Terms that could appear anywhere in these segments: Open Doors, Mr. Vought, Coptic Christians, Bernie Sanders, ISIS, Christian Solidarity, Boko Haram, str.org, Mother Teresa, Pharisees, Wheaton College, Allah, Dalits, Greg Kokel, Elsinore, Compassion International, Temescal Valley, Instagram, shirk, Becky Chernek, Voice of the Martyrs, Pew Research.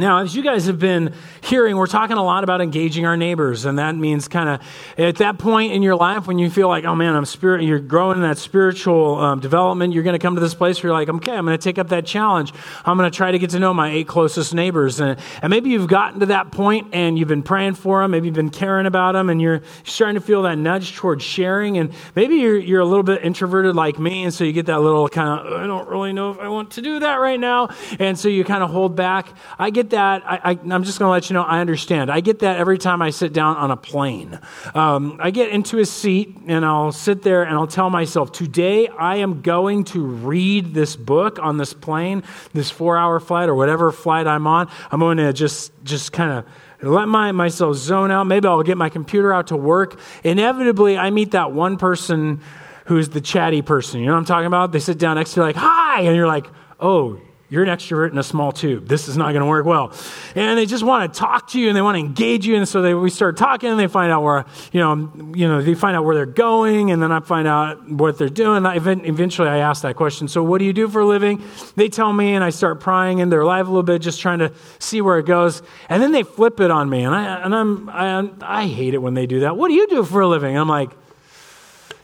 Now, as you guys have been hearing, we're talking a lot about engaging our neighbors, and that means kind of at that point in your life when you feel like, oh man, you're growing in that spiritual development, you're going to come to this place where you're like, okay, I'm going to take up that challenge. I'm going to try to get to know my 8 closest neighbors. And maybe you've gotten to that point and you've been praying for them, maybe you've been caring about them, and you're starting to feel that nudge towards sharing, and maybe you're a little bit introverted like me, and so you get that little kind of, I don't really know if I want to do that right now, and so you kind of hold back. I get that. I'm just going to let you know, I understand. I get that every time I sit down on a plane. I get into a seat and I'll sit there and I'll tell myself, today I am going to read this book on this plane, this 4-hour flight or whatever flight I'm on. I'm going to just kind of let myself zone out. Maybe I'll get my computer out to work. Inevitably, I meet that one person who's the chatty person. You know what I'm talking about? They sit down next to you like, hi, and you're like, oh, you're an extrovert in a small tube. This is not going to work well. And they just want to talk to you and they want to engage you. And so we start talking and they find out where, they find out where they're going, and then I find out what they're doing. Eventually I ask that question. So what do you do for a living? They tell me, and I start prying into their life a little bit, just trying to see where it goes. And then they flip it on me. And I hate it when they do that. What do you do for a living? And I'm like,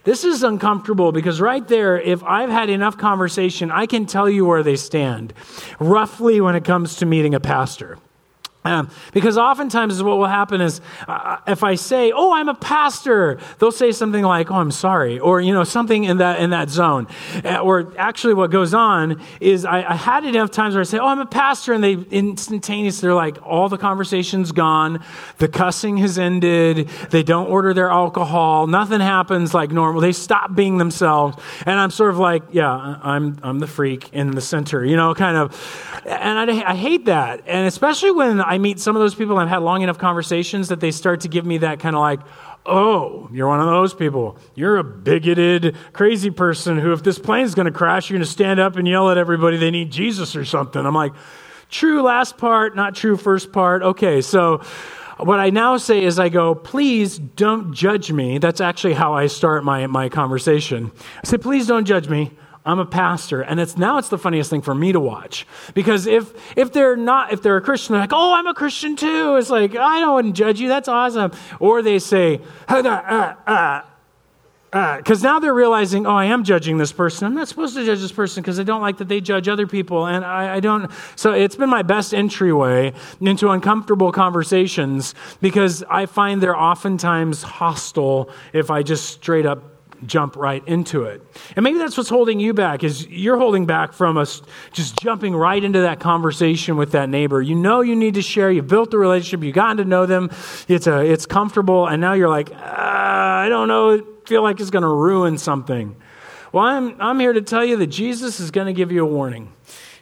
this is uncomfortable, because right there, if I've had enough conversation, I can tell you where they stand, roughly, when it comes to meeting a pastor. Because oftentimes what will happen is if I say, oh, I'm a pastor, they'll say something like, oh, I'm sorry, or, something in that zone. Or actually what goes on is I had enough times where I say, oh, I'm a pastor, and they instantaneously, they're like, all the conversation's gone, the cussing has ended, they don't order their alcohol, nothing happens like normal, they stop being themselves, and I'm sort of like, yeah, I'm the freak in the center, kind of, and I hate that, and especially when I meet some of those people, and I've had long enough conversations that they start to give me that kind of like, oh, you're one of those people. You're a bigoted, crazy person who, if this plane's going to crash, you're going to stand up and yell at everybody they need Jesus or something. I'm like, true last part, not true first part. Okay, so what I now say is I go, please don't judge me. That's actually how I start my conversation. I say, please don't judge me. I'm a pastor, and it's the funniest thing for me to watch, because if they're a Christian, they're like, oh, I'm a Christian too. It's like, I don't judge you. That's awesome. Or they say, because now they're realizing, oh, I am judging this person. I'm not supposed to judge this person because I don't like that they judge other people. And I don't. So it's been my best entryway into uncomfortable conversations, because I find they're oftentimes hostile if I just straight up jump right into it. And maybe that's what's holding you back, is you're holding back from us just jumping right into that conversation with that neighbor. You need to share. You built the relationship. You've gotten to know them. It's comfortable. And now you're like, I don't know. I feel like it's going to ruin something. Well, I'm here to tell you that Jesus is going to give you a warning.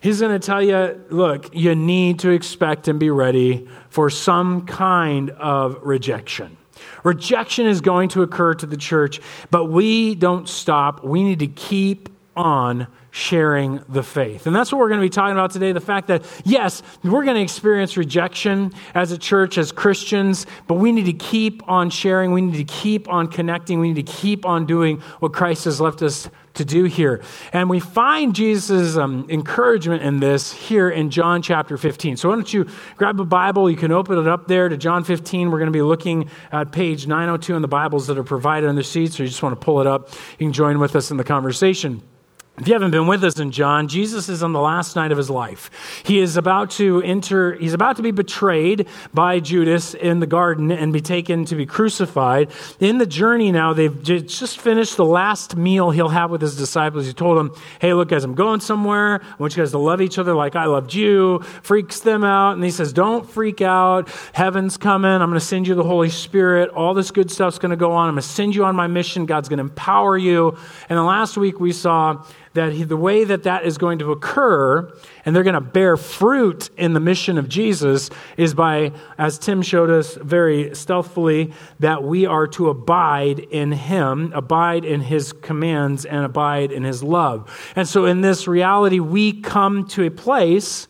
He's going to tell you, look, you need to expect and be ready for some kind of rejection. Rejection is going to occur to the church, but we don't stop. We need to keep on sharing the faith. And that's what we're going to be talking about today, the fact that, yes, we're going to experience rejection as a church, as Christians, but we need to keep on sharing. We need to keep on connecting. We need to keep on doing what Christ has left us to do here. And we find Jesus' encouragement in this here in John chapter 15. So why don't you grab a Bible? You can open it up there to John 15. We're going to be looking at page 902 in the Bibles that are provided on the seats. So you just want to pull it up. You can join with us in the conversation. If you haven't been with us in John, Jesus is on the last night of his life. He is about to enter, he's about to be betrayed by Judas in the garden and be taken to be crucified. In the journey now, they've just finished the last meal he'll have with his disciples. He told them, hey, look guys, I'm going somewhere. I want you guys to love each other like I loved you. Freaks them out. And he says, don't freak out. Heaven's coming. I'm going to send you the Holy Spirit. All this good stuff's going to go on. I'm going to send you on my mission. God's going to empower you. And then last week we saw the way that is going to occur, and they're going to bear fruit in the mission of Jesus, is by, as Tim showed us very stealthily, that we are to abide in him, abide in his commands, and abide in his love. And so in this reality, we come to a place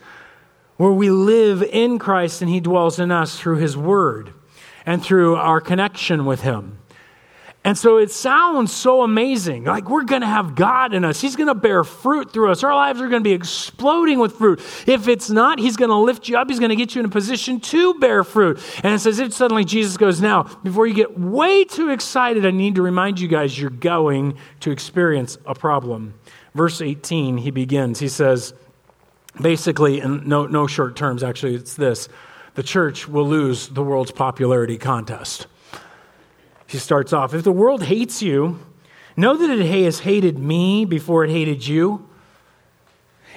where we live in Christ and he dwells in us through his word and through our connection with him. And so it sounds so amazing. Like, we're going to have God in us. He's going to bear fruit through us. Our lives are going to be exploding with fruit. If it's not, he's going to lift you up. He's going to get you in a position to bear fruit. And it says, if suddenly Jesus goes, now, before you get way too excited, I need to remind you guys, you're going to experience a problem. Verse 18, he begins. He says, basically, in no short terms, actually, it's this. The church will lose the world's popularity contest. He starts off, if the world hates you, know that it has hated me before it hated you.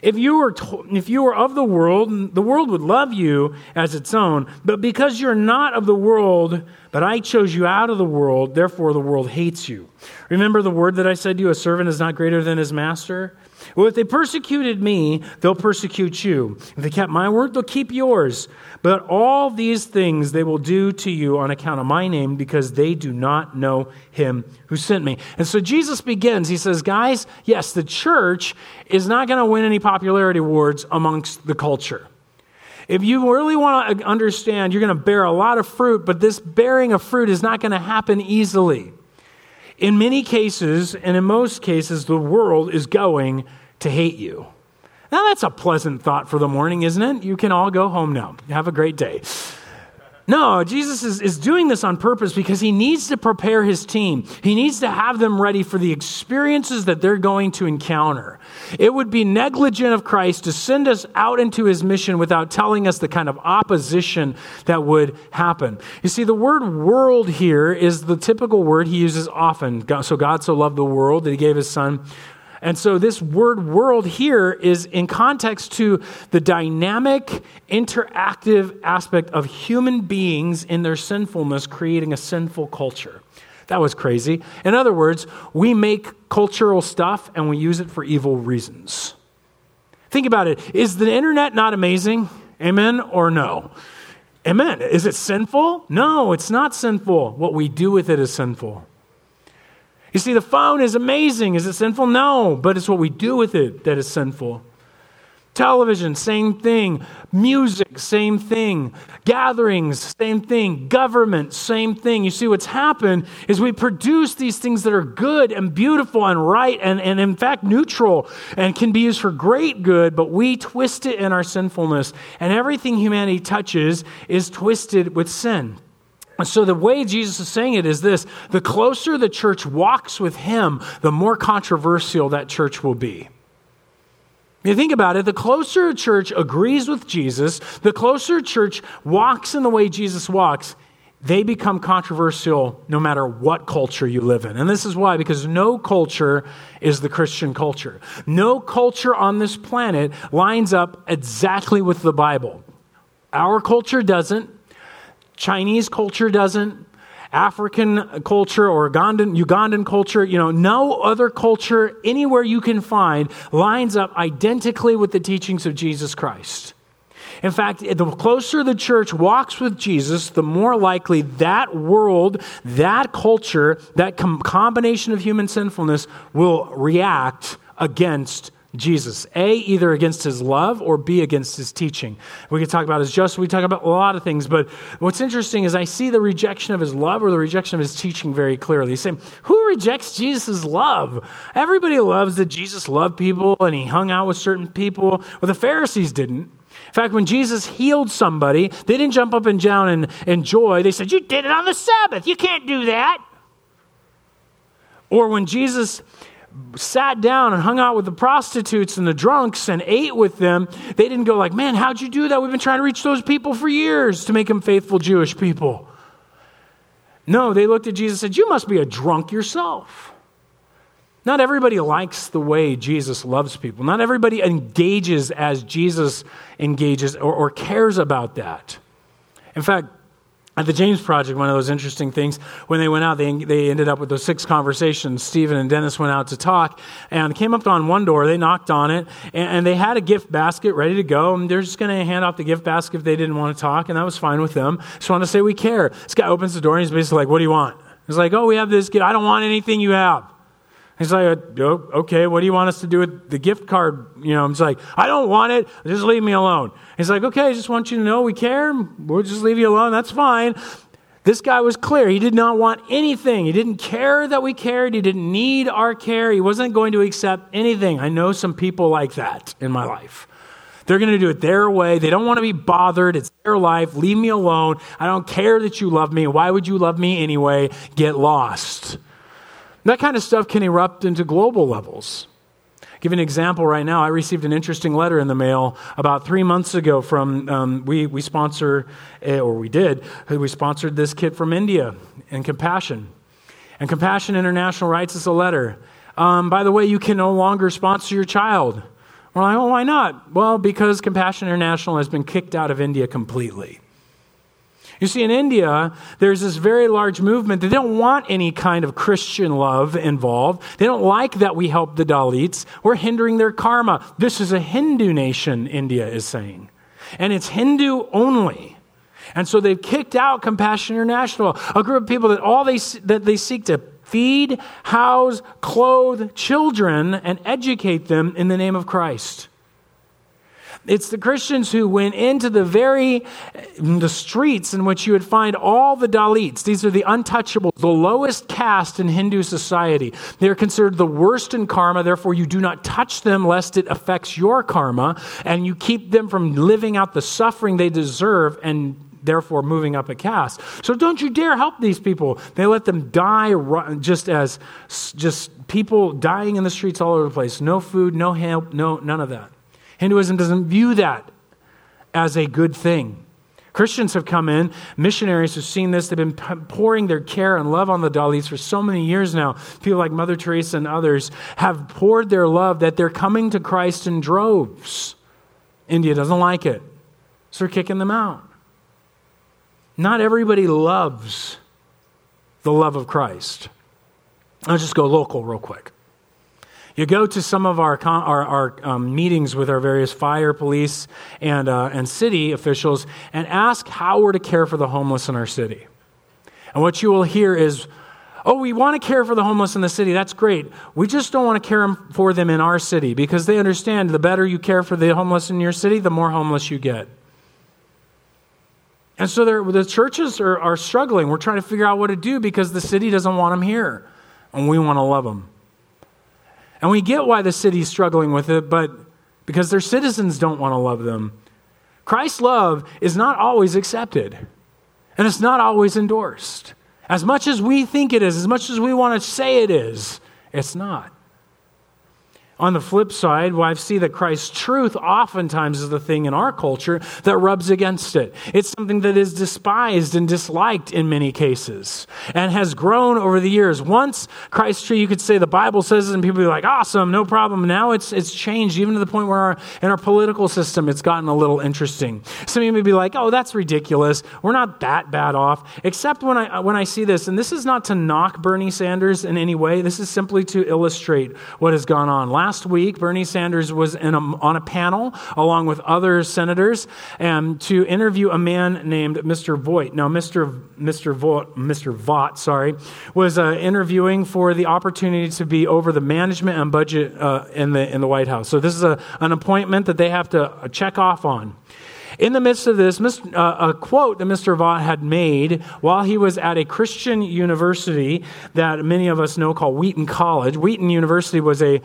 If you were of the world would love you as its own. But because you're not of the world, but I chose you out of the world, therefore the world hates you. Remember the word that I said to you, a servant is not greater than his master? Well, if they persecuted me, they'll persecute you. If they kept my word, they'll keep yours. But all these things they will do to you on account of my name, because they do not know him who sent me. And so Jesus begins. He says, guys, yes, the church is not going to win any popularity awards amongst the culture. If you really want to understand, you're going to bear a lot of fruit, but this bearing of fruit is not going to happen easily. In many cases, and in most cases, the world is going to hate you. Now, that's a pleasant thought for the morning, isn't it? You can all go home now. Have a great day. No, Jesus is doing this on purpose because he needs to prepare his team. He needs to have them ready for the experiences that they're going to encounter. It would be negligent of Christ to send us out into his mission without telling us the kind of opposition that would happen. You see, the word world here is the typical word he uses often. So God so loved the world that he gave his son. And so this word world here is in context to the dynamic, interactive aspect of human beings in their sinfulness, creating a sinful culture. That was crazy. In other words, we make cultural stuff and we use it for evil reasons. Think about it. Is the internet not amazing? Amen or no? Amen. Is it sinful? No, it's not sinful. What we do with it is sinful. You see, the phone is amazing. Is it sinful? No, but it's what we do with it that is sinful. Television, same thing. Music, same thing. Gatherings, same thing. Government, same thing. You see, what's happened is we produce these things that are good and beautiful and right and in fact neutral and can be used for great good, but we twist it in our sinfulness. And everything humanity touches is twisted with sin. And so the way Jesus is saying it is this: the closer the church walks with him, the more controversial that church will be. You think about it, the closer a church agrees with Jesus, the closer a church walks in the way Jesus walks, they become controversial no matter what culture you live in. And this is why, because no culture is the Christian culture. No culture on this planet lines up exactly with the Bible. Our culture doesn't. Chinese culture doesn't, African culture or Ugandan culture, no other culture anywhere you can find lines up identically with the teachings of Jesus Christ. In fact, the closer the church walks with Jesus, the more likely that world, that culture, that combination of human sinfulness will react against Jesus. A, either against his love, or B, against his teaching. We could talk about his justice. We talk about a lot of things, but what's interesting is I see the rejection of his love or the rejection of his teaching very clearly. He's saying, who rejects Jesus' love? Everybody loves that Jesus loved people and he hung out with certain people. Well, the Pharisees didn't. In fact, when Jesus healed somebody, they didn't jump up and down and joy. They said, you did it on the Sabbath. You can't do that. Or when Jesus sat down and hung out with the prostitutes and the drunks and ate with them, they didn't go like, man, how'd you do that? We've been trying to reach those people for years to make them faithful Jewish people. No, they looked at Jesus and said, you must be a drunk yourself. Not everybody likes the way Jesus loves people. Not everybody engages as Jesus engages or cares about that. In fact, at the James Project, one of those interesting things, when they went out, they ended up with those 6 conversations. Stephen and Dennis went out to talk and came up on one door. They knocked on it, and they had a gift basket ready to go, and they're just going to hand off the gift basket if they didn't want to talk, and that was fine with them. Just wanted to say, we care. This guy opens the door, and he's basically like, what do you want? He's like, oh, we have this gift. I don't want anything you have. He's like, oh, okay, what do you want us to do with the gift card? He's like, I don't want it. Just leave me alone. He's like, okay, I just want you to know we care. We'll just leave you alone. That's fine. This guy was clear. He did not want anything. He didn't care that we cared. He didn't need our care. He wasn't going to accept anything. I know some people like that in my life. They're going to do it their way. They don't want to be bothered. It's their life. Leave me alone. I don't care that you love me. Why would you love me anyway? Get lost. That kind of stuff can erupt into global levels. I'll give you an example right now. I received an interesting letter in the mail about 3 months ago from, we sponsored this kid from India in Compassion. And Compassion International writes us a letter. By the way, you can no longer sponsor your child. We're like, well, why not? Well, because Compassion International has been kicked out of India completely. You see, in India, there's this very large movement. They don't want any kind of Christian love involved. They don't like that we help the Dalits. We're hindering their karma. This is a Hindu nation, India is saying. And it's Hindu only. And so they've kicked out Compassion International, a group of people that they seek to feed, house, clothe children, and educate them in the name of Christ. It's the Christians who went into the streets in which you would find all the Dalits. These are the untouchables, the lowest caste in Hindu society. They're considered the worst in karma, therefore you do not touch them lest it affects your karma, and you keep them from living out the suffering they deserve and therefore moving up a caste. So don't you dare help these people. They let them die just as people dying in the streets all over the place. No food, no help, none of that. Hinduism doesn't view that as a good thing. Christians have come in, missionaries have seen this, they've been pouring their care and love on the Dalits for so many years now. People like Mother Teresa and others have poured their love that they're coming to Christ in droves. India doesn't like it, so they're kicking them out. Not everybody loves the love of Christ. I'll just go local real quick. You go to some of our meetings with our various fire, police, and city officials and ask how we're to care for the homeless in our city. And what you will hear is, we want to care for the homeless in the city. That's great. We just don't want to care for them in our city because they understand the better you care for the homeless in your city, the more homeless you get. And so the churches are struggling. We're trying to figure out what to do because the city doesn't want them here. And we want to love them. And we get why the city's struggling with it, but because their citizens don't want to love them. Christ's love is not always accepted. And it's not always endorsed. As much as we think it is, as much as we want to say it is, it's not. On the flip side, I see that Christ's truth oftentimes is the thing in our culture that rubs against it. It's something that is despised and disliked in many cases and has grown over the years. Once Christ's truth, you could say the Bible says it and people be like, awesome, no problem. Now it's changed even to the point where in our political system, it's gotten a little interesting. Some of you may be like, oh, that's ridiculous. We're not that bad off. Except when I see this, and this is not to knock Bernie Sanders in any way. This is simply to illustrate what has gone on. Last week, Bernie Sanders was on a panel along with other senators to interview a man named Mr. Vought. Now, Mr. Vought, was interviewing for the opportunity to be over the management and budget in the White House. So this is an appointment that they have to check off on. In the midst of this, a quote that Mr. Vought had made while he was at a Christian university that many of us know called Wheaton College. Wheaton University was a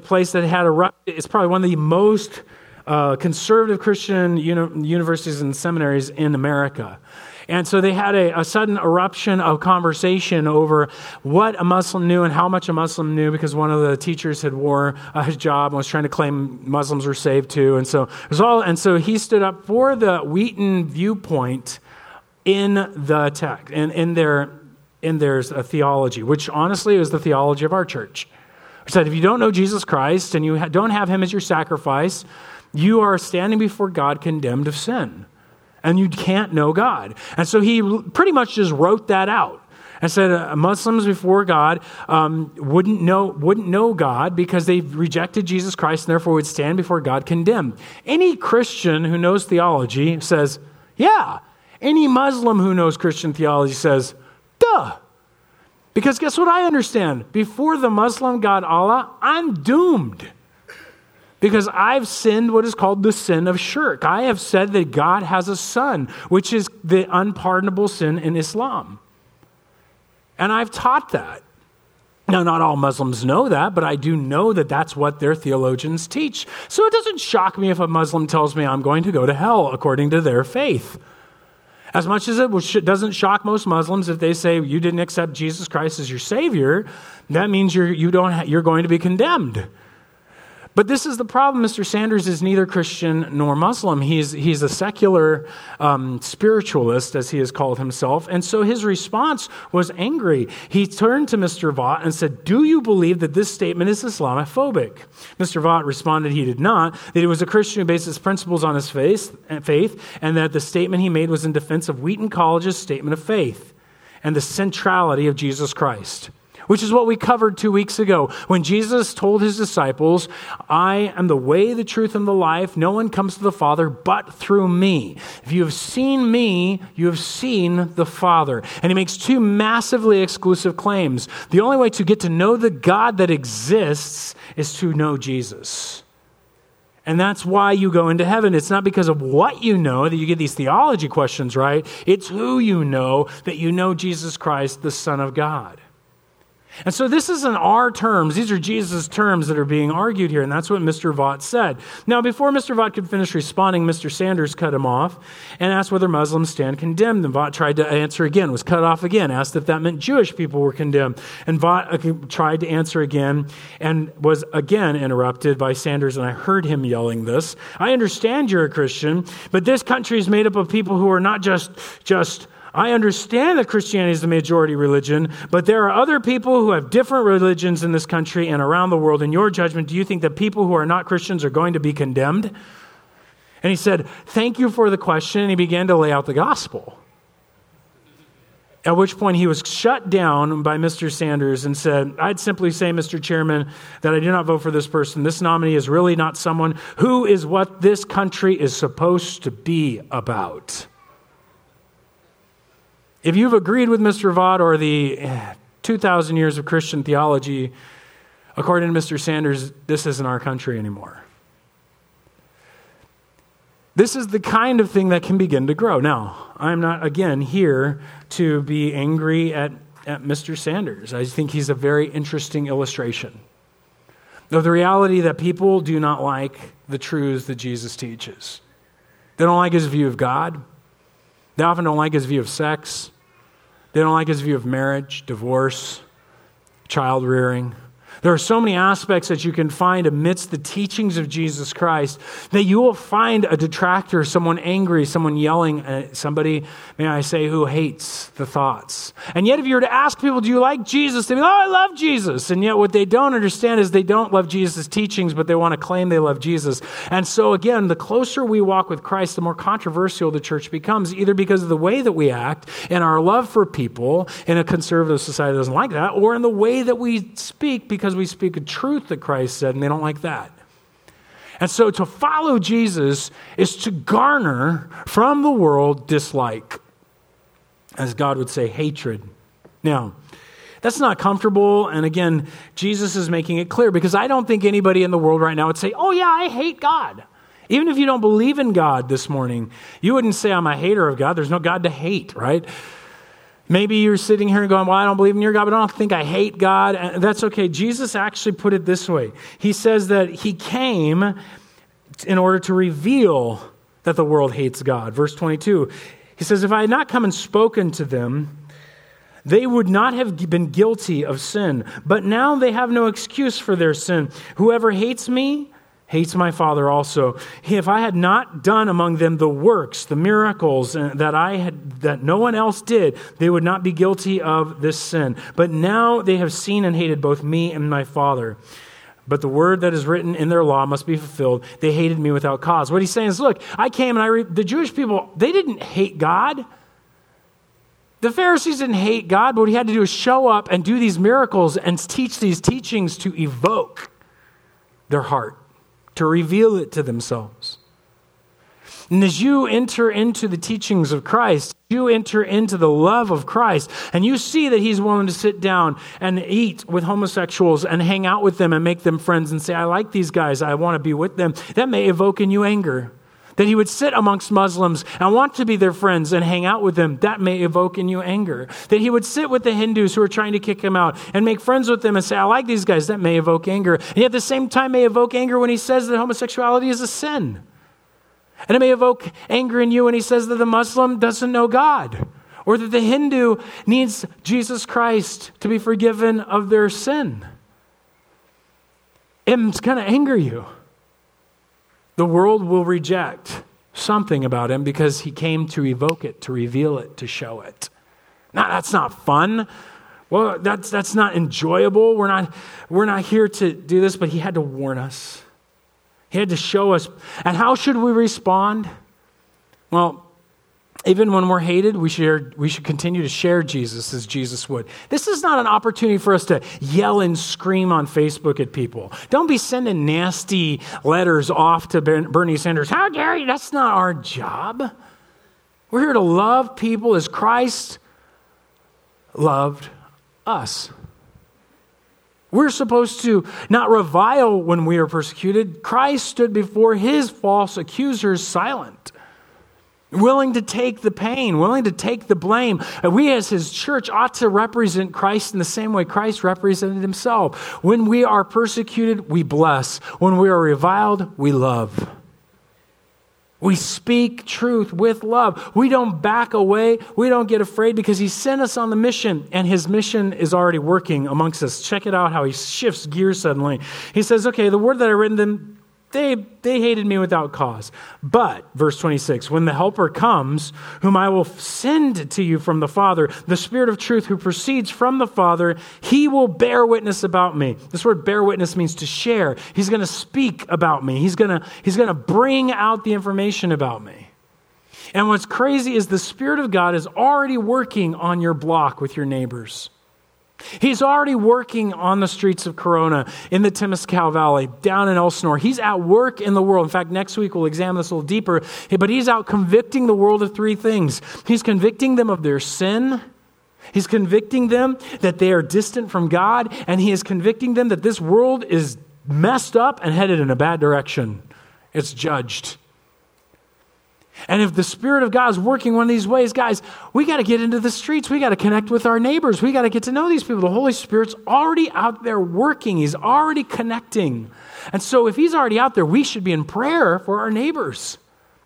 place that had erupted. It's probably one of the most conservative Christian universities and seminaries in America. And so they had a sudden eruption of conversation over what a Muslim knew and how much a Muslim knew because one of the teachers had wore a hijab and was trying to claim Muslims were saved too. And so he stood up for the Wheaton viewpoint in the text and in their theology, which honestly is the theology of our church. It said if you don't know Jesus Christ and you don't have him as your sacrifice, you are standing before God condemned of sin. And you can't know God. And so he pretty much just wrote that out and said Muslims before God wouldn't know God because they rejected Jesus Christ and therefore would stand before God condemned. Any Christian who knows theology says, yeah. Any Muslim who knows Christian theology says, duh. Because guess what I understand? Before the Muslim God Allah, I'm doomed. Because I've sinned what is called the sin of shirk. I have said that God has a son, which is the unpardonable sin in Islam. And I've taught that. Now, not all Muslims know that, but I do know that that's what their theologians teach. So it doesn't shock me if a Muslim tells me I'm going to go to hell according to their faith. As much as it doesn't shock most Muslims if they say you didn't accept Jesus Christ as your Savior, that means you're going to be condemned. But this is the problem. Mr. Sanders is neither Christian nor Muslim. He's a secular spiritualist, as he has called himself. And so his response was angry. He turned to Mr. Vought and said, "Do you believe that this statement is Islamophobic?" Mr. Vought responded he did not, that he was a Christian who based his principles on his faith, and that the statement he made was in defense of Wheaton College's statement of faith and the centrality of Jesus Christ. Which is what we covered 2 weeks ago when Jesus told his disciples, "I am the way, the truth, and the life. No one comes to the Father but through me. If you have seen me, you have seen the Father." And he makes two massively exclusive claims. The only way to get to know the God that exists is to know Jesus. And that's why you go into heaven. It's not because of what you know that you get these theology questions right. It's who you know, that you know Jesus Christ, the Son of God. And so this isn't our terms. These are Jesus' terms that are being argued here, and that's what Mr. Vought said. Now, before Mr. Vought could finish responding, Mr. Sanders cut him off and asked whether Muslims stand condemned. And Vought tried to answer again, was cut off again, asked if that meant Jewish people were condemned. And Vought tried to answer again and was again interrupted by Sanders, and I heard him yelling this. "I understand you're a Christian, but this country is made up of people who are not just I understand that Christianity is the majority religion, but there are other people who have different religions in this country and around the world. In your judgment, do you think that people who are not Christians are going to be condemned?" And he said, "Thank you for the question." And he began to lay out the gospel. At which point he was shut down by Mr. Sanders and said, "I'd simply say, Mr. Chairman, that I do not vote for this person. This nominee is really not someone who is what this country is supposed to be about." If you've agreed with Mr. Vought or the 2,000 years of Christian theology, according to Mr. Sanders, this isn't our country anymore. This is the kind of thing that can begin to grow. Now, I'm not, again, here to be angry at Mr. Sanders. I think he's a very interesting illustration of the reality that people do not like the truths that Jesus teaches. They don't like his view of God. They often don't like his view of sex. They don't like his view of marriage, divorce, child rearing. There are so many aspects that you can find amidst the teachings of Jesus Christ that you will find a detractor, someone angry, someone yelling at somebody, may I say, who hates the thoughts. And yet if you were to ask people, "Do you like Jesus?" they'd be, "Oh, I love Jesus." And yet what they don't understand is they don't love Jesus' teachings, but they want to claim they love Jesus. And so again, the closer we walk with Christ, the more controversial the church becomes, either because of the way that we act and our love for people in a conservative society that doesn't like that, or in the way that we speak because we speak a truth that Christ said, and they don't like that. And so to follow Jesus is to garner from the world dislike, as God would say, hatred. Now, that's not comfortable, and again, Jesus is making it clear, because I don't think anybody in the world right now would say, "Oh yeah, I hate God." Even if you don't believe in God this morning, you wouldn't say, "I'm a hater of God." There's no God to hate, right? Maybe you're sitting here and going, "Well, I don't believe in your God, but I don't think I hate God." And that's okay. Jesus actually put it this way. He says that he came in order to reveal that the world hates God. Verse 22, he says, "If I had not come and spoken to them, they would not have been guilty of sin. But now they have no excuse for their sin. Whoever hates me hates my Father also. If I had not done among them the works, the miracles that no one else did, they would not be guilty of this sin. But now they have seen and hated both me and my Father. But the word that is written in their law must be fulfilled. They hated me without cause." What he's saying is, look, I came and the Jewish people, they didn't hate God. The Pharisees didn't hate God, but what he had to do is show up and do these miracles and teach these teachings to evoke their heart, to reveal it to themselves. And as you enter into the teachings of Christ, you enter into the love of Christ, and you see that he's willing to sit down and eat with homosexuals and hang out with them and make them friends and say, I like these guys, I want to be with them. That may evoke in you anger. That he would sit amongst Muslims and want to be their friends and hang out with them, that may evoke in you anger. That he would sit with the Hindus who are trying to kick him out and make friends with them and say, I like these guys, that may evoke anger. And yet at the same time may evoke anger when he says that homosexuality is a sin. And it may evoke anger in you when he says that the Muslim doesn't know God, or that the Hindu needs Jesus Christ to be forgiven of their sin. It's going to anger you. The world will reject something about him because he came to evoke it, to reveal it, to show it. Now, that's not fun. Well, that's not enjoyable. We're not here to do this, but he had to warn us. He had to show us. And how should we respond? Well, even when we're hated, we should continue to share Jesus as Jesus would. This is not an opportunity for us to yell and scream on Facebook at people. Don't be sending nasty letters off to Bernie Sanders. How dare you? That's not our job. We're here to love people as Christ loved us. We're supposed to not revile when we are persecuted. Christ stood before his false accusers silent, willing to take the pain, willing to take the blame. We as his church ought to represent Christ in the same way Christ represented himself. When we are persecuted, we bless. When we are reviled, we love. We speak truth with love. We don't back away. We don't get afraid because he sent us on the mission, and his mission is already working amongst us. Check it out how he shifts gears suddenly. He says, okay, the word that I written them, they hated me without cause. But, verse 26, when the helper comes, whom I will send to you from the Father, the Spirit of truth who proceeds from the Father, he will bear witness about me. This word bear witness means to share. He's going to speak about me. He's going to bring out the information about me. And what's crazy is the Spirit of God is already working on your block with your neighbors. He's already working on the streets of Corona, in the Temescal Valley, down in Elsinore. He's at work in the world. In fact, next week we'll examine this a little deeper. But he's out convicting the world of three things. He's convicting them of their sin. He's convicting them that they are distant from God. And he is convicting them that this world is messed up and headed in a bad direction. It's judged. And if the Spirit of God is working one of these ways, guys, we got to get into the streets. We got to connect with our neighbors. We got to get to know these people. The Holy Spirit's already out there working. He's already connecting. And so if he's already out there, we should be in prayer for our neighbors.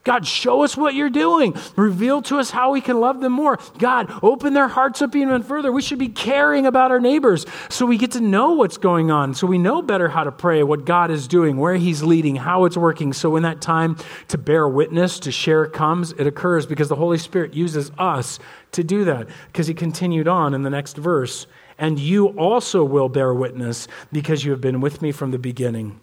God, show us what you're doing. Reveal to us how we can love them more. God, open their hearts up even further. We should be caring about our neighbors so we get to know what's going on, so we know better how to pray, what God is doing, where he's leading, how it's working. So when that time to bear witness, to share comes, it occurs because the Holy Spirit uses us to do that. Because he continued on in the next verse, and you also will bear witness because you have been with me from the beginning.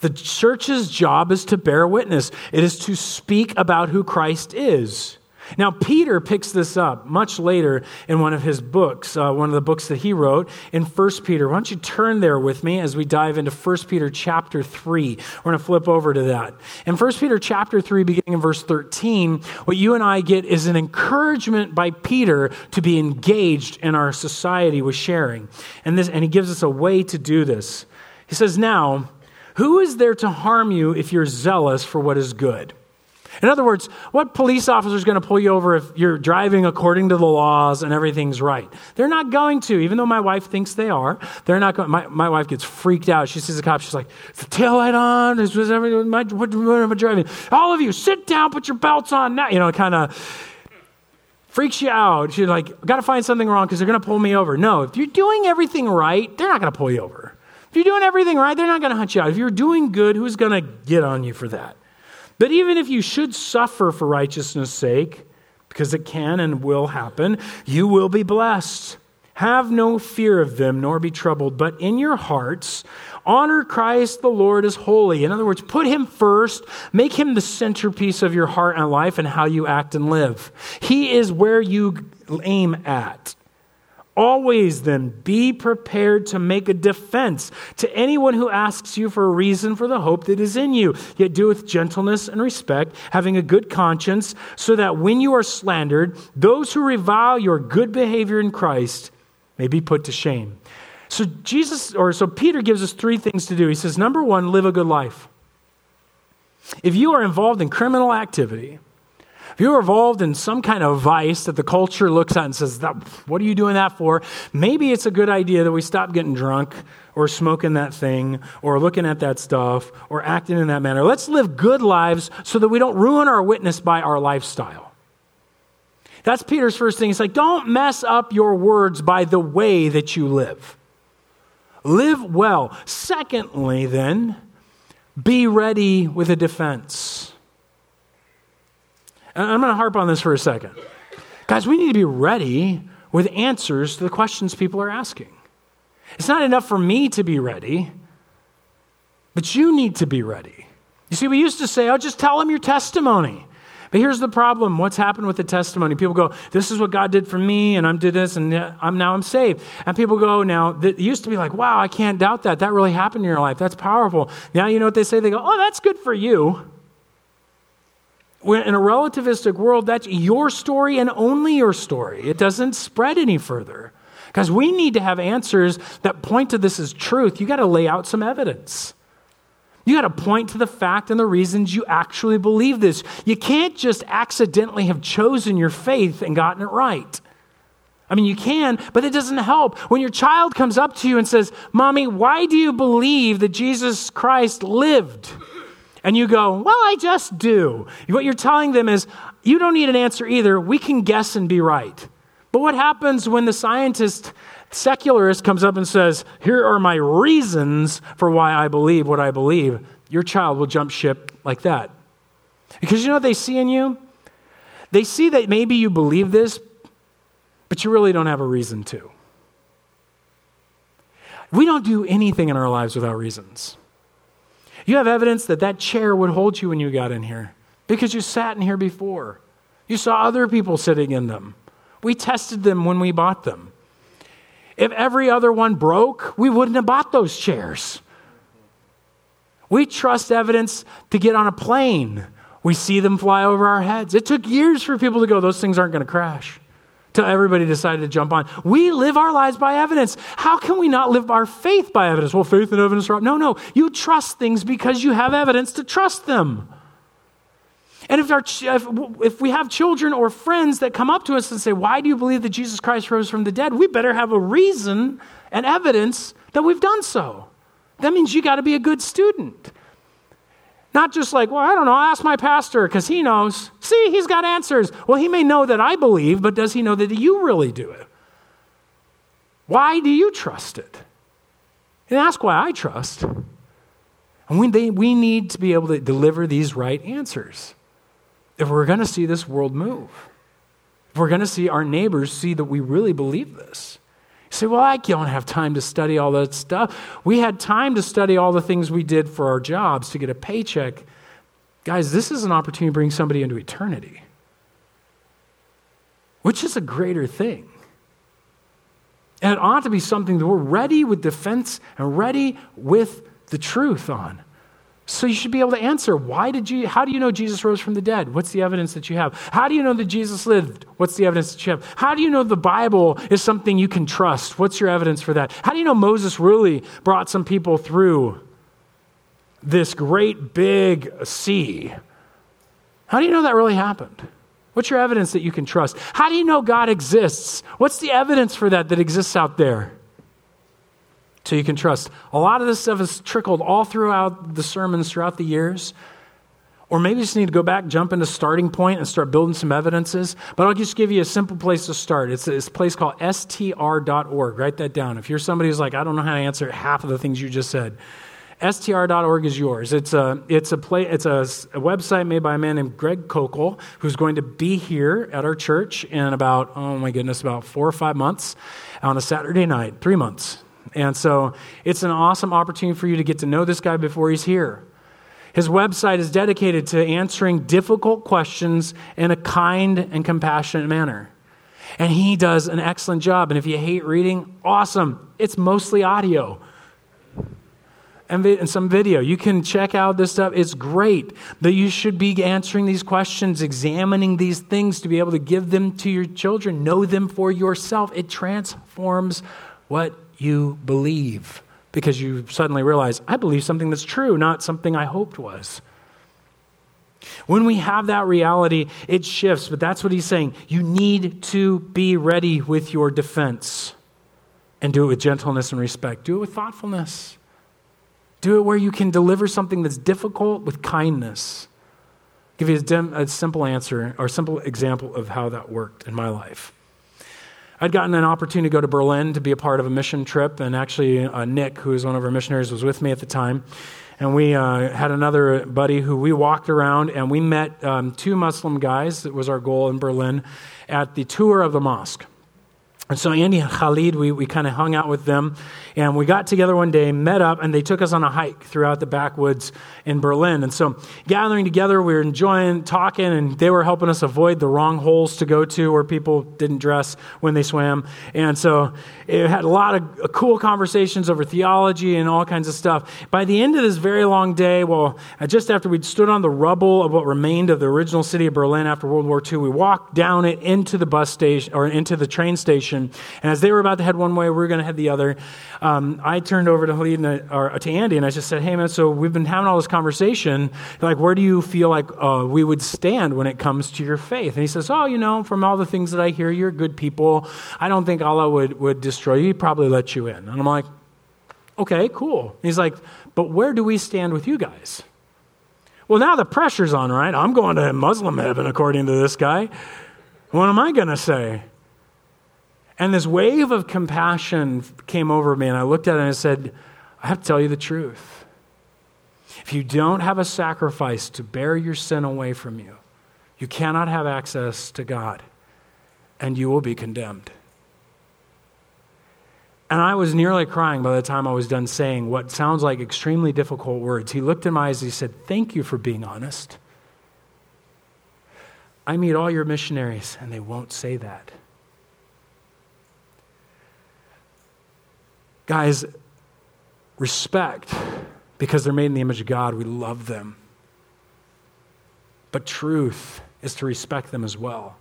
The church's job is to bear witness. It is to speak about who Christ is. Now, Peter picks this up much later in one of his books, one of the books that he wrote in 1 Peter. Why don't you turn there with me as we dive into 1 Peter chapter 3. We're going to flip over to that. In 1 Peter chapter 3, beginning in verse 13, what you and I get is an encouragement by Peter to be engaged in our society with sharing. And he gives us a way to do this. He says, now, who is there to harm you if you're zealous for what is good? In other words, what police officer is going to pull you over if you're driving according to the laws and everything's right? They're not going to, even though my wife thinks they are. They're not going. My wife gets freaked out. She sees a cop. She's like, the taillight on. This was everything. What am I driving? All of you, sit down. Put your belts on now. You know, kind of freaks you out. She's like, got to find something wrong because they're going to pull me over. No, if you're doing everything right, they're not going to pull you over. If you're doing everything right, they're not going to hunt you out. If you're doing good, who's going to get on you for that? But even if you should suffer for righteousness' sake, because it can and will happen, you will be blessed. Have no fear of them, nor be troubled, but in your hearts, honor Christ the Lord as holy. In other words, put him first, make him the centerpiece of your heart and life and how you act and live. He is where you aim at. Always then be prepared to make a defense to anyone who asks you for a reason for the hope that is in you, yet do with gentleness and respect, having a good conscience, so that when you are slandered, those who revile your good behavior in Christ may be put to shame. So Peter gives us three things to do. He says, number one, live a good life. If you are involved in criminal activity, if you're involved in some kind of vice that the culture looks at and says, what are you doing that for? Maybe it's a good idea that we stop getting drunk or smoking that thing or looking at that stuff or acting in that manner. Let's live good lives so that we don't ruin our witness by our lifestyle. That's Peter's first thing. It's like, don't mess up your words by the way that you live. Live well. Secondly, then, be ready with a defense. And I'm going to harp on this for a second. Guys, we need to be ready with answers to the questions people are asking. It's not enough for me to be ready, but you need to be ready. You see, we used to say, just tell them your testimony. But here's the problem. What's happened with the testimony? People go, this is what God did for me, and I did this, and now I'm saved. And people go, it used to be like, wow, I can't doubt that. That really happened in your life. That's powerful. Now you know what they say? They go, oh, that's good for you. In a relativistic world, that's your story and only your story. It doesn't spread any further. Because we need to have answers that point to this as truth. You got to lay out some evidence. You got to point to the fact and the reasons you actually believe this. You can't just accidentally have chosen your faith and gotten it right. I mean, you can, but it doesn't help. When your child comes up to you and says, Mommy, why do you believe that Jesus Christ lived? And you go, well, I just do. What you're telling them is, you don't need an answer either. We can guess and be right. But what happens when the secularist comes up and says, here are my reasons for why I believe what I believe? Your child will jump ship like that. Because you know what they see in you? They see that maybe you believe this, but you really don't have a reason to. We don't do anything in our lives without reasons. You have evidence that chair would hold you when you got in here because you sat in here before. You saw other people sitting in them. We tested them when we bought them. If every other one broke, we wouldn't have bought those chairs. We trust evidence to get on a plane. We see them fly over our heads. It took years for people to go, those things aren't going to crash, till everybody decided to jump on. We live our lives by evidence. How can we not live our faith by evidence? Well, faith and evidence are up. No. You trust things because you have evidence to trust them. And if we have children or friends that come up to us and say, why do you believe that Jesus Christ rose from the dead? We better have a reason and evidence that we've done so. That means you got to be a good student. Not just like, well, I don't know, I'll ask my pastor because he knows. See, he's got answers. Well, he may know that I believe, but does he know that you really do it? Why do you trust it? And ask why I trust. And we need to be able to deliver these right answers if we're going to see this world move. If we're going to see our neighbors see that we really believe this. You say, well, I don't have time to study all that stuff. We had time to study all the things we did for our jobs to get a paycheck. Guys, this is an opportunity to bring somebody into eternity, which is a greater thing. And it ought to be something that we're ready with defense and ready with the truth on. So you should be able to answer, how do you know Jesus rose from the dead? What's the evidence that you have? How do you know that Jesus lived? What's the evidence that you have? How do you know the Bible is something you can trust? What's your evidence for that? How do you know Moses really brought some people through this great big sea? How do you know that really happened? What's your evidence that you can trust? How do you know God exists? What's the evidence for that exists out there? So you can trust. A lot of this stuff has trickled all throughout the sermons throughout the years. Or maybe you just need to go back, jump into starting point, and start building some evidences. But I'll just give you a simple place to start. It's a place called str.org. Write that down. If you're somebody who's like, I don't know how to answer half of the things you just said, str.org is yours. It's a website made by a man named Greg Kokel, who's going to be here at our church in about 4 or 5 months on a Saturday night, 3 months. And so it's an awesome opportunity for you to get to know this guy before he's here. His website is dedicated to answering difficult questions in a kind and compassionate manner. And he does an excellent job. And if you hate reading, awesome. It's mostly audio and some video. You can check out this stuff. It's great that you should be answering these questions, examining these things to be able to give them to your children, know them for yourself. It transforms what you believe because you suddenly realize, I believe something that's true, not something I hoped was. When we have that reality, it shifts, but that's what he's saying. You need to be ready with your defense and do it with gentleness and respect. Do it with thoughtfulness. Do it where you can deliver something that's difficult with kindness. I'll give you a simple answer or simple example of how that worked in my life. I'd gotten an opportunity to go to Berlin to be a part of a mission trip, and actually Nick, who is one of our missionaries, was with me at the time. And we had another buddy who we walked around and we met two Muslim guys. That was our goal in Berlin at the tour of the mosque. And so Andy and Khalid, we kind of hung out with them. And we got together one day, met up, and they took us on a hike throughout the backwoods in Berlin. And so gathering together, we were enjoying talking, and they were helping us avoid the wrong holes to go to where people didn't dress when they swam. And so it had a lot of cool conversations over theology and all kinds of stuff. By the end of this very long day, well, just after we'd stood on the rubble of what remained of the original city of Berlin after World War II, we walked down it into the bus station or into the train station. And as they were about to head one way, we were going to head the other. I turned over to Andy, and I just said, hey, man, so we've been having all this conversation. Like, where do you feel like we would stand when it comes to your faith? And he says, oh, you know, from all the things that I hear, you're good people. I don't think Allah would destroy you. He'd probably let you in. And I'm like, okay, cool. And he's like, but where do we stand with you guys? Well, now the pressure's on, right? I'm going to Muslim heaven, according to this guy. What am I going to say? And this wave of compassion came over me, and I looked at it and I said, I have to tell you the truth. If you don't have a sacrifice to bear your sin away from you, you cannot have access to God, and you will be condemned. And I was nearly crying by the time I was done saying what sounds like extremely difficult words. He looked in my eyes and he said, thank you for being honest. I meet all your missionaries, and they won't say that. Guys, respect, because they're made in the image of God, we love them. But truth is to respect them as well.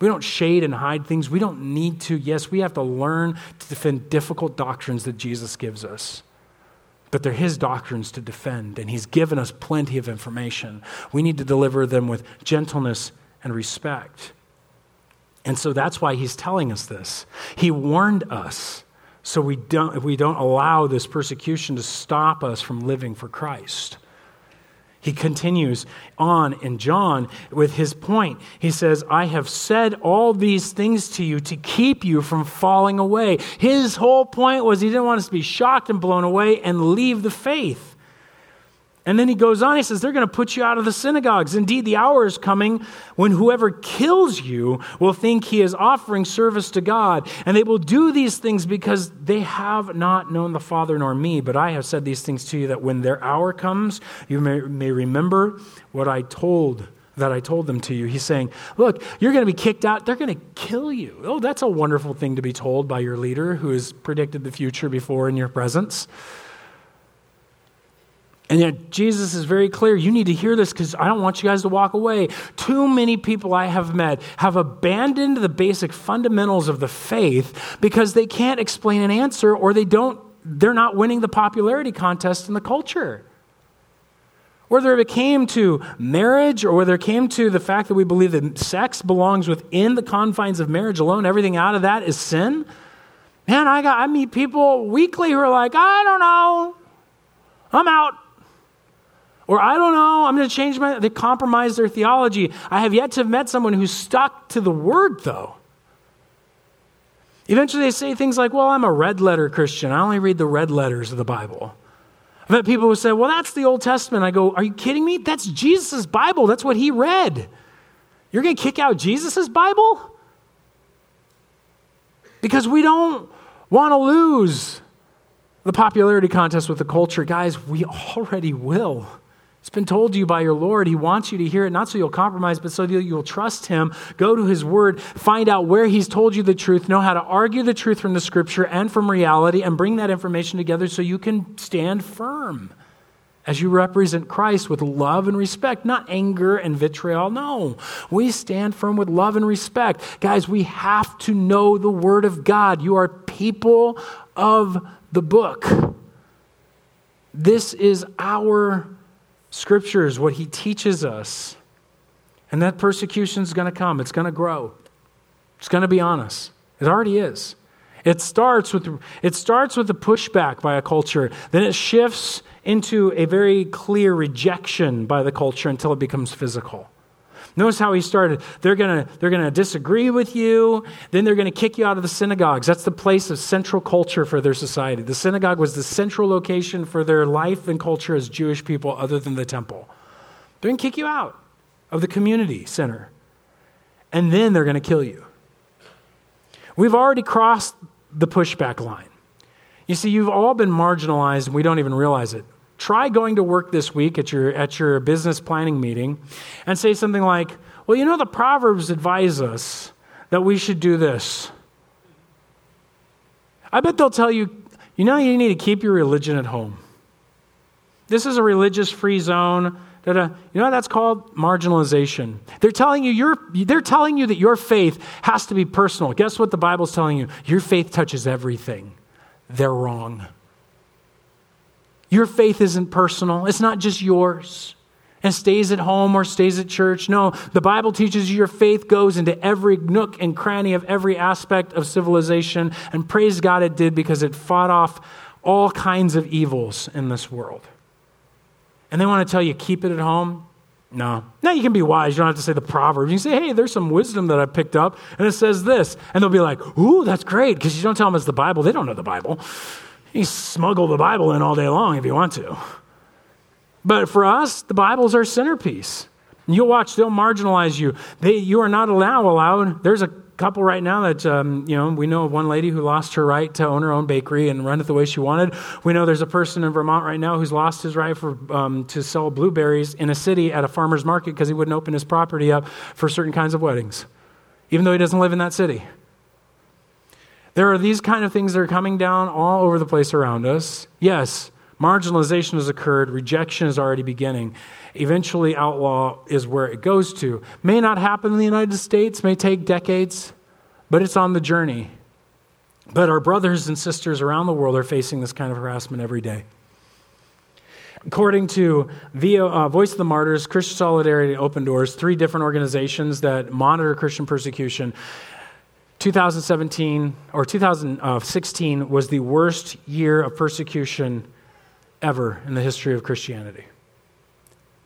We don't shade and hide things. We don't need to. Yes, we have to learn to defend difficult doctrines that Jesus gives us. But they're his doctrines to defend, and he's given us plenty of information. We need to deliver them with gentleness and respect. And so that's why he's telling us this. He warned us. So we don't allow this persecution to stop us from living for Christ. He continues on in John with his point. He says, I have said all these things to you to keep you from falling away. His whole point was he didn't want us to be shocked and blown away and leave the faith. And then he goes on, he says, they're going to put you out of the synagogues. Indeed, the hour is coming when whoever kills you will think he is offering service to God. And they will do these things because they have not known the Father nor me. But I have said these things to you that when their hour comes, you may remember what I told them to you. He's saying, look, you're going to be kicked out. They're going to kill you. Oh, that's a wonderful thing to be told by your leader who has predicted the future before in your presence. And yet Jesus is very clear, you need to hear this because I don't want you guys to walk away. Too many people I have met have abandoned the basic fundamentals of the faith because they can't explain an answer or they're not winning the popularity contest in the culture. Whether it came to marriage or whether it came to the fact that we believe that sex belongs within the confines of marriage alone, everything out of that is sin. Man, I meet people weekly who are like, I don't know, I'm out. Or I don't know, I'm going to change they compromise their theology. I have yet to have met someone who's stuck to the word, though. Eventually they say things like, well, I'm a red letter Christian. I only read the red letters of the Bible. I've met people who say, well, that's the Old Testament. I go, are you kidding me? That's Jesus' Bible. That's what he read. You're going to kick out Jesus' Bible? Because we don't want to lose the popularity contest with the culture. Guys, we already will. It's been told to you by your Lord. He wants you to hear it, not so you'll compromise, but so that you'll trust him. Go to his word, find out where he's told you the truth, know how to argue the truth from the scripture and from reality, and bring that information together so you can stand firm as you represent Christ with love and respect, not anger and vitriol. No, we stand firm with love and respect. Guys, we have to know the word of God. You are people of the book. This is our scriptures, what he teaches us. And that persecution is going to come. It's going to grow. It's going to be on us. It already is. It starts with a pushback by a culture. Then it shifts into a very clear rejection by the culture until it becomes physical. Notice how he started. They're gonna disagree with you. Then they're gonna kick you out of the synagogues. That's the place of central culture for their society. The synagogue was the central location for their life and culture as Jewish people, other than the temple. They're gonna kick you out of the community center, and then they're gonna kill you. We've already crossed the pushback line. You see, you've all been marginalized, and we don't even realize it. Try going to work this week at your business planning meeting and say something like, well, you know, the Proverbs advise us that we should do this. I bet they'll tell you, you know, you need to keep your religion at home. This is a religious-free zone. Da-da. You know what that's called? Marginalization. They're telling you that your faith has to be personal. Guess what the Bible's telling you? Your faith touches everything. They're wrong. Your faith isn't personal. It's not just yours and stays at home or stays at church. No, the Bible teaches you your faith goes into every nook and cranny of every aspect of civilization. And praise God it did, because it fought off all kinds of evils in this world. And they want to tell you, keep it at home. No. Now you can be wise. You don't have to say the Proverbs. You can say, hey, there's some wisdom that I picked up, and it says this. And they'll be like, ooh, that's great, because you don't tell them it's the Bible. They don't know the Bible. You smuggle the Bible in all day long if you want to. But for us, the Bible's our centerpiece. You'll watch, they'll marginalize you. You are not allowed. There's a couple right now that, we know of one lady who lost her right to own her own bakery and run it the way she wanted. We know there's a person in Vermont right now who's lost his right to sell blueberries in a city at a farmer's market because he wouldn't open his property up for certain kinds of weddings, even though he doesn't live in that city. There are these kind of things that are coming down all over the place around us. Yes, marginalization has occurred. Rejection is already beginning. Eventually, outlaw is where it goes to. May not happen in the United States, may take decades, but it's on the journey. But our brothers and sisters around the world are facing this kind of harassment every day. According to Voice of the Martyrs, Christian Solidarity, Open Doors, three different organizations that monitor Christian persecution, 2017 or 2016 was the worst year of persecution ever in the history of Christianity.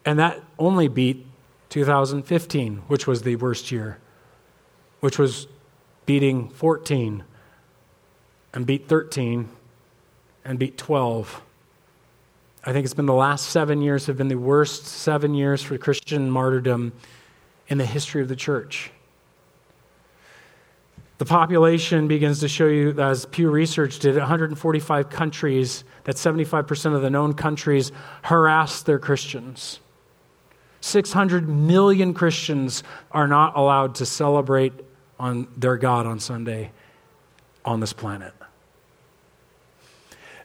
And that only beat 2015, which was the worst year, which was beating 14 and beat 13 and beat 12. I think it's been the last 7 years have been the worst 7 years for Christian martyrdom in the history of the church. The population begins to show you, as Pew Research did, 145 countries, that 75% of the known countries harass their Christians. 600 million Christians are not allowed to celebrate on their God on Sunday on this planet.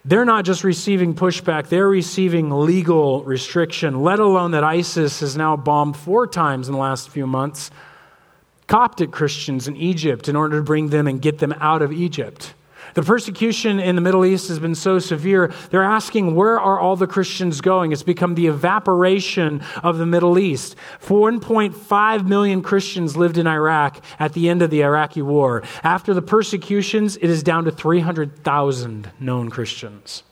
They're not just receiving pushback, they're receiving legal restriction, let alone that ISIS has now bombed 4 times in the last few months Coptic Christians in Egypt in order to bring them and get them out of Egypt. The persecution in the Middle East has been so severe, they're asking, where are all the Christians going? It's become the evaporation of the Middle East. 1.5 million Christians lived in Iraq at the end of the Iraqi war. After the persecutions, it is down to 300,000 known Christians.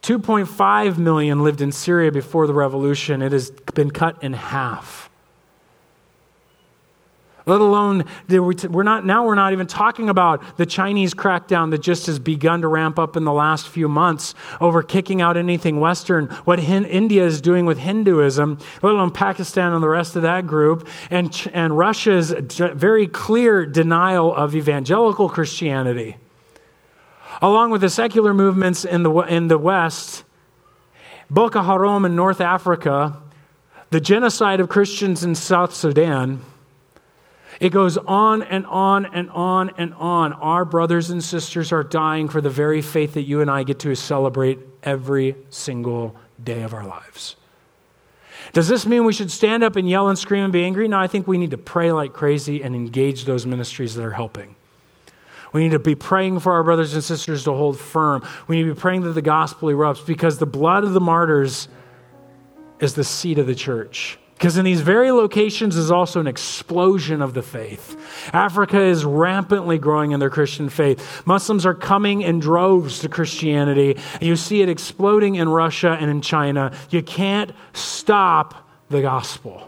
2.5 million lived in Syria before the revolution. It has been cut in half. Let alone, we're not even talking about the Chinese crackdown that just has begun to ramp up in the last few months over kicking out anything Western, what India is doing with Hinduism, let alone Pakistan and the rest of that group, and Russia's very clear denial of evangelical Christianity. Along with the secular movements in the West, Boko Haram in North Africa, the genocide of Christians in South Sudan. It goes on and on and on and on. Our brothers and sisters are dying for the very faith that you and I get to celebrate every single day of our lives. Does this mean we should stand up and yell and scream and be angry? No, I think we need to pray like crazy and engage those ministries that are helping. We need to be praying for our brothers and sisters to hold firm. We need to be praying that the gospel erupts, because the blood of the martyrs is the seed of the church. Because in these very locations is also an explosion of the faith. Africa is rampantly growing in their Christian faith. Muslims are coming in droves to Christianity. You see it exploding in Russia and in China. You can't stop the gospel.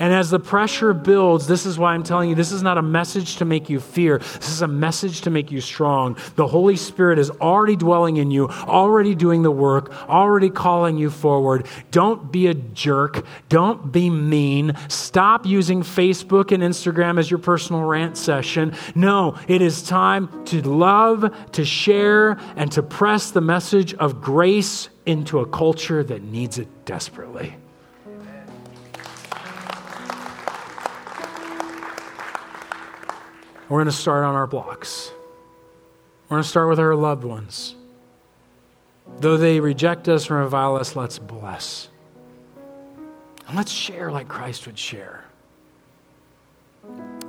And as the pressure builds, this is why I'm telling you, this is not a message to make you fear. This is a message to make you strong. The Holy Spirit is already dwelling in you, already doing the work, already calling you forward. Don't be a jerk. Don't be mean. Stop using Facebook and Instagram as your personal rant session. No, it is time to love, to share, and to press the message of grace into a culture that needs it desperately. We're going to start on our blocks. We're going to start with our loved ones. Though they reject us or revile us, let's bless. And let's share like Christ would share.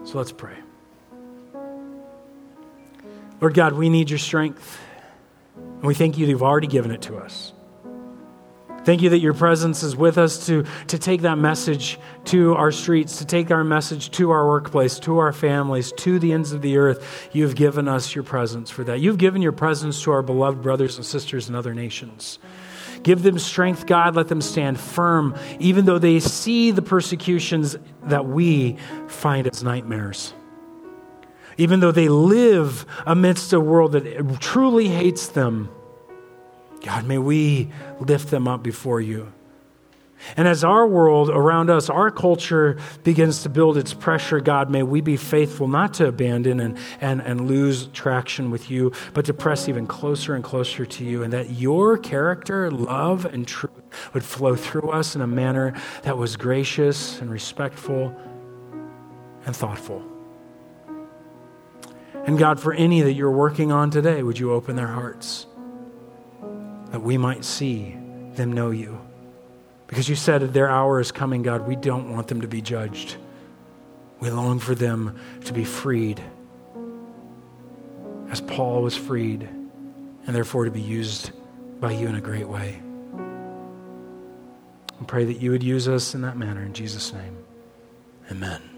So let's pray. Lord God, we need your strength. And we thank you that you've already given it to us. Thank you that your presence is with us to take that message to our streets, to take our message to our workplace, to our families, to the ends of the earth. You've given us your presence for that. You've given your presence to our beloved brothers and sisters in other nations. Give them strength, God. Let them stand firm, even though they see the persecutions that we find as nightmares. Even though they live amidst a world that truly hates them, God, may we lift them up before you. And as our world around us, our culture begins to build its pressure, God, may we be faithful not to abandon and lose traction with you, but to press even closer and closer to you, and that your character, love, and truth would flow through us in a manner that was gracious and respectful and thoughtful. And God, for any that you're working on today, would you open their hearts, that we might see them know you. Because you said their hour is coming, God. We don't want them to be judged. We long for them to be freed as Paul was freed, and therefore to be used by you in a great way. I pray that you would use us in that manner. In Jesus' name, amen.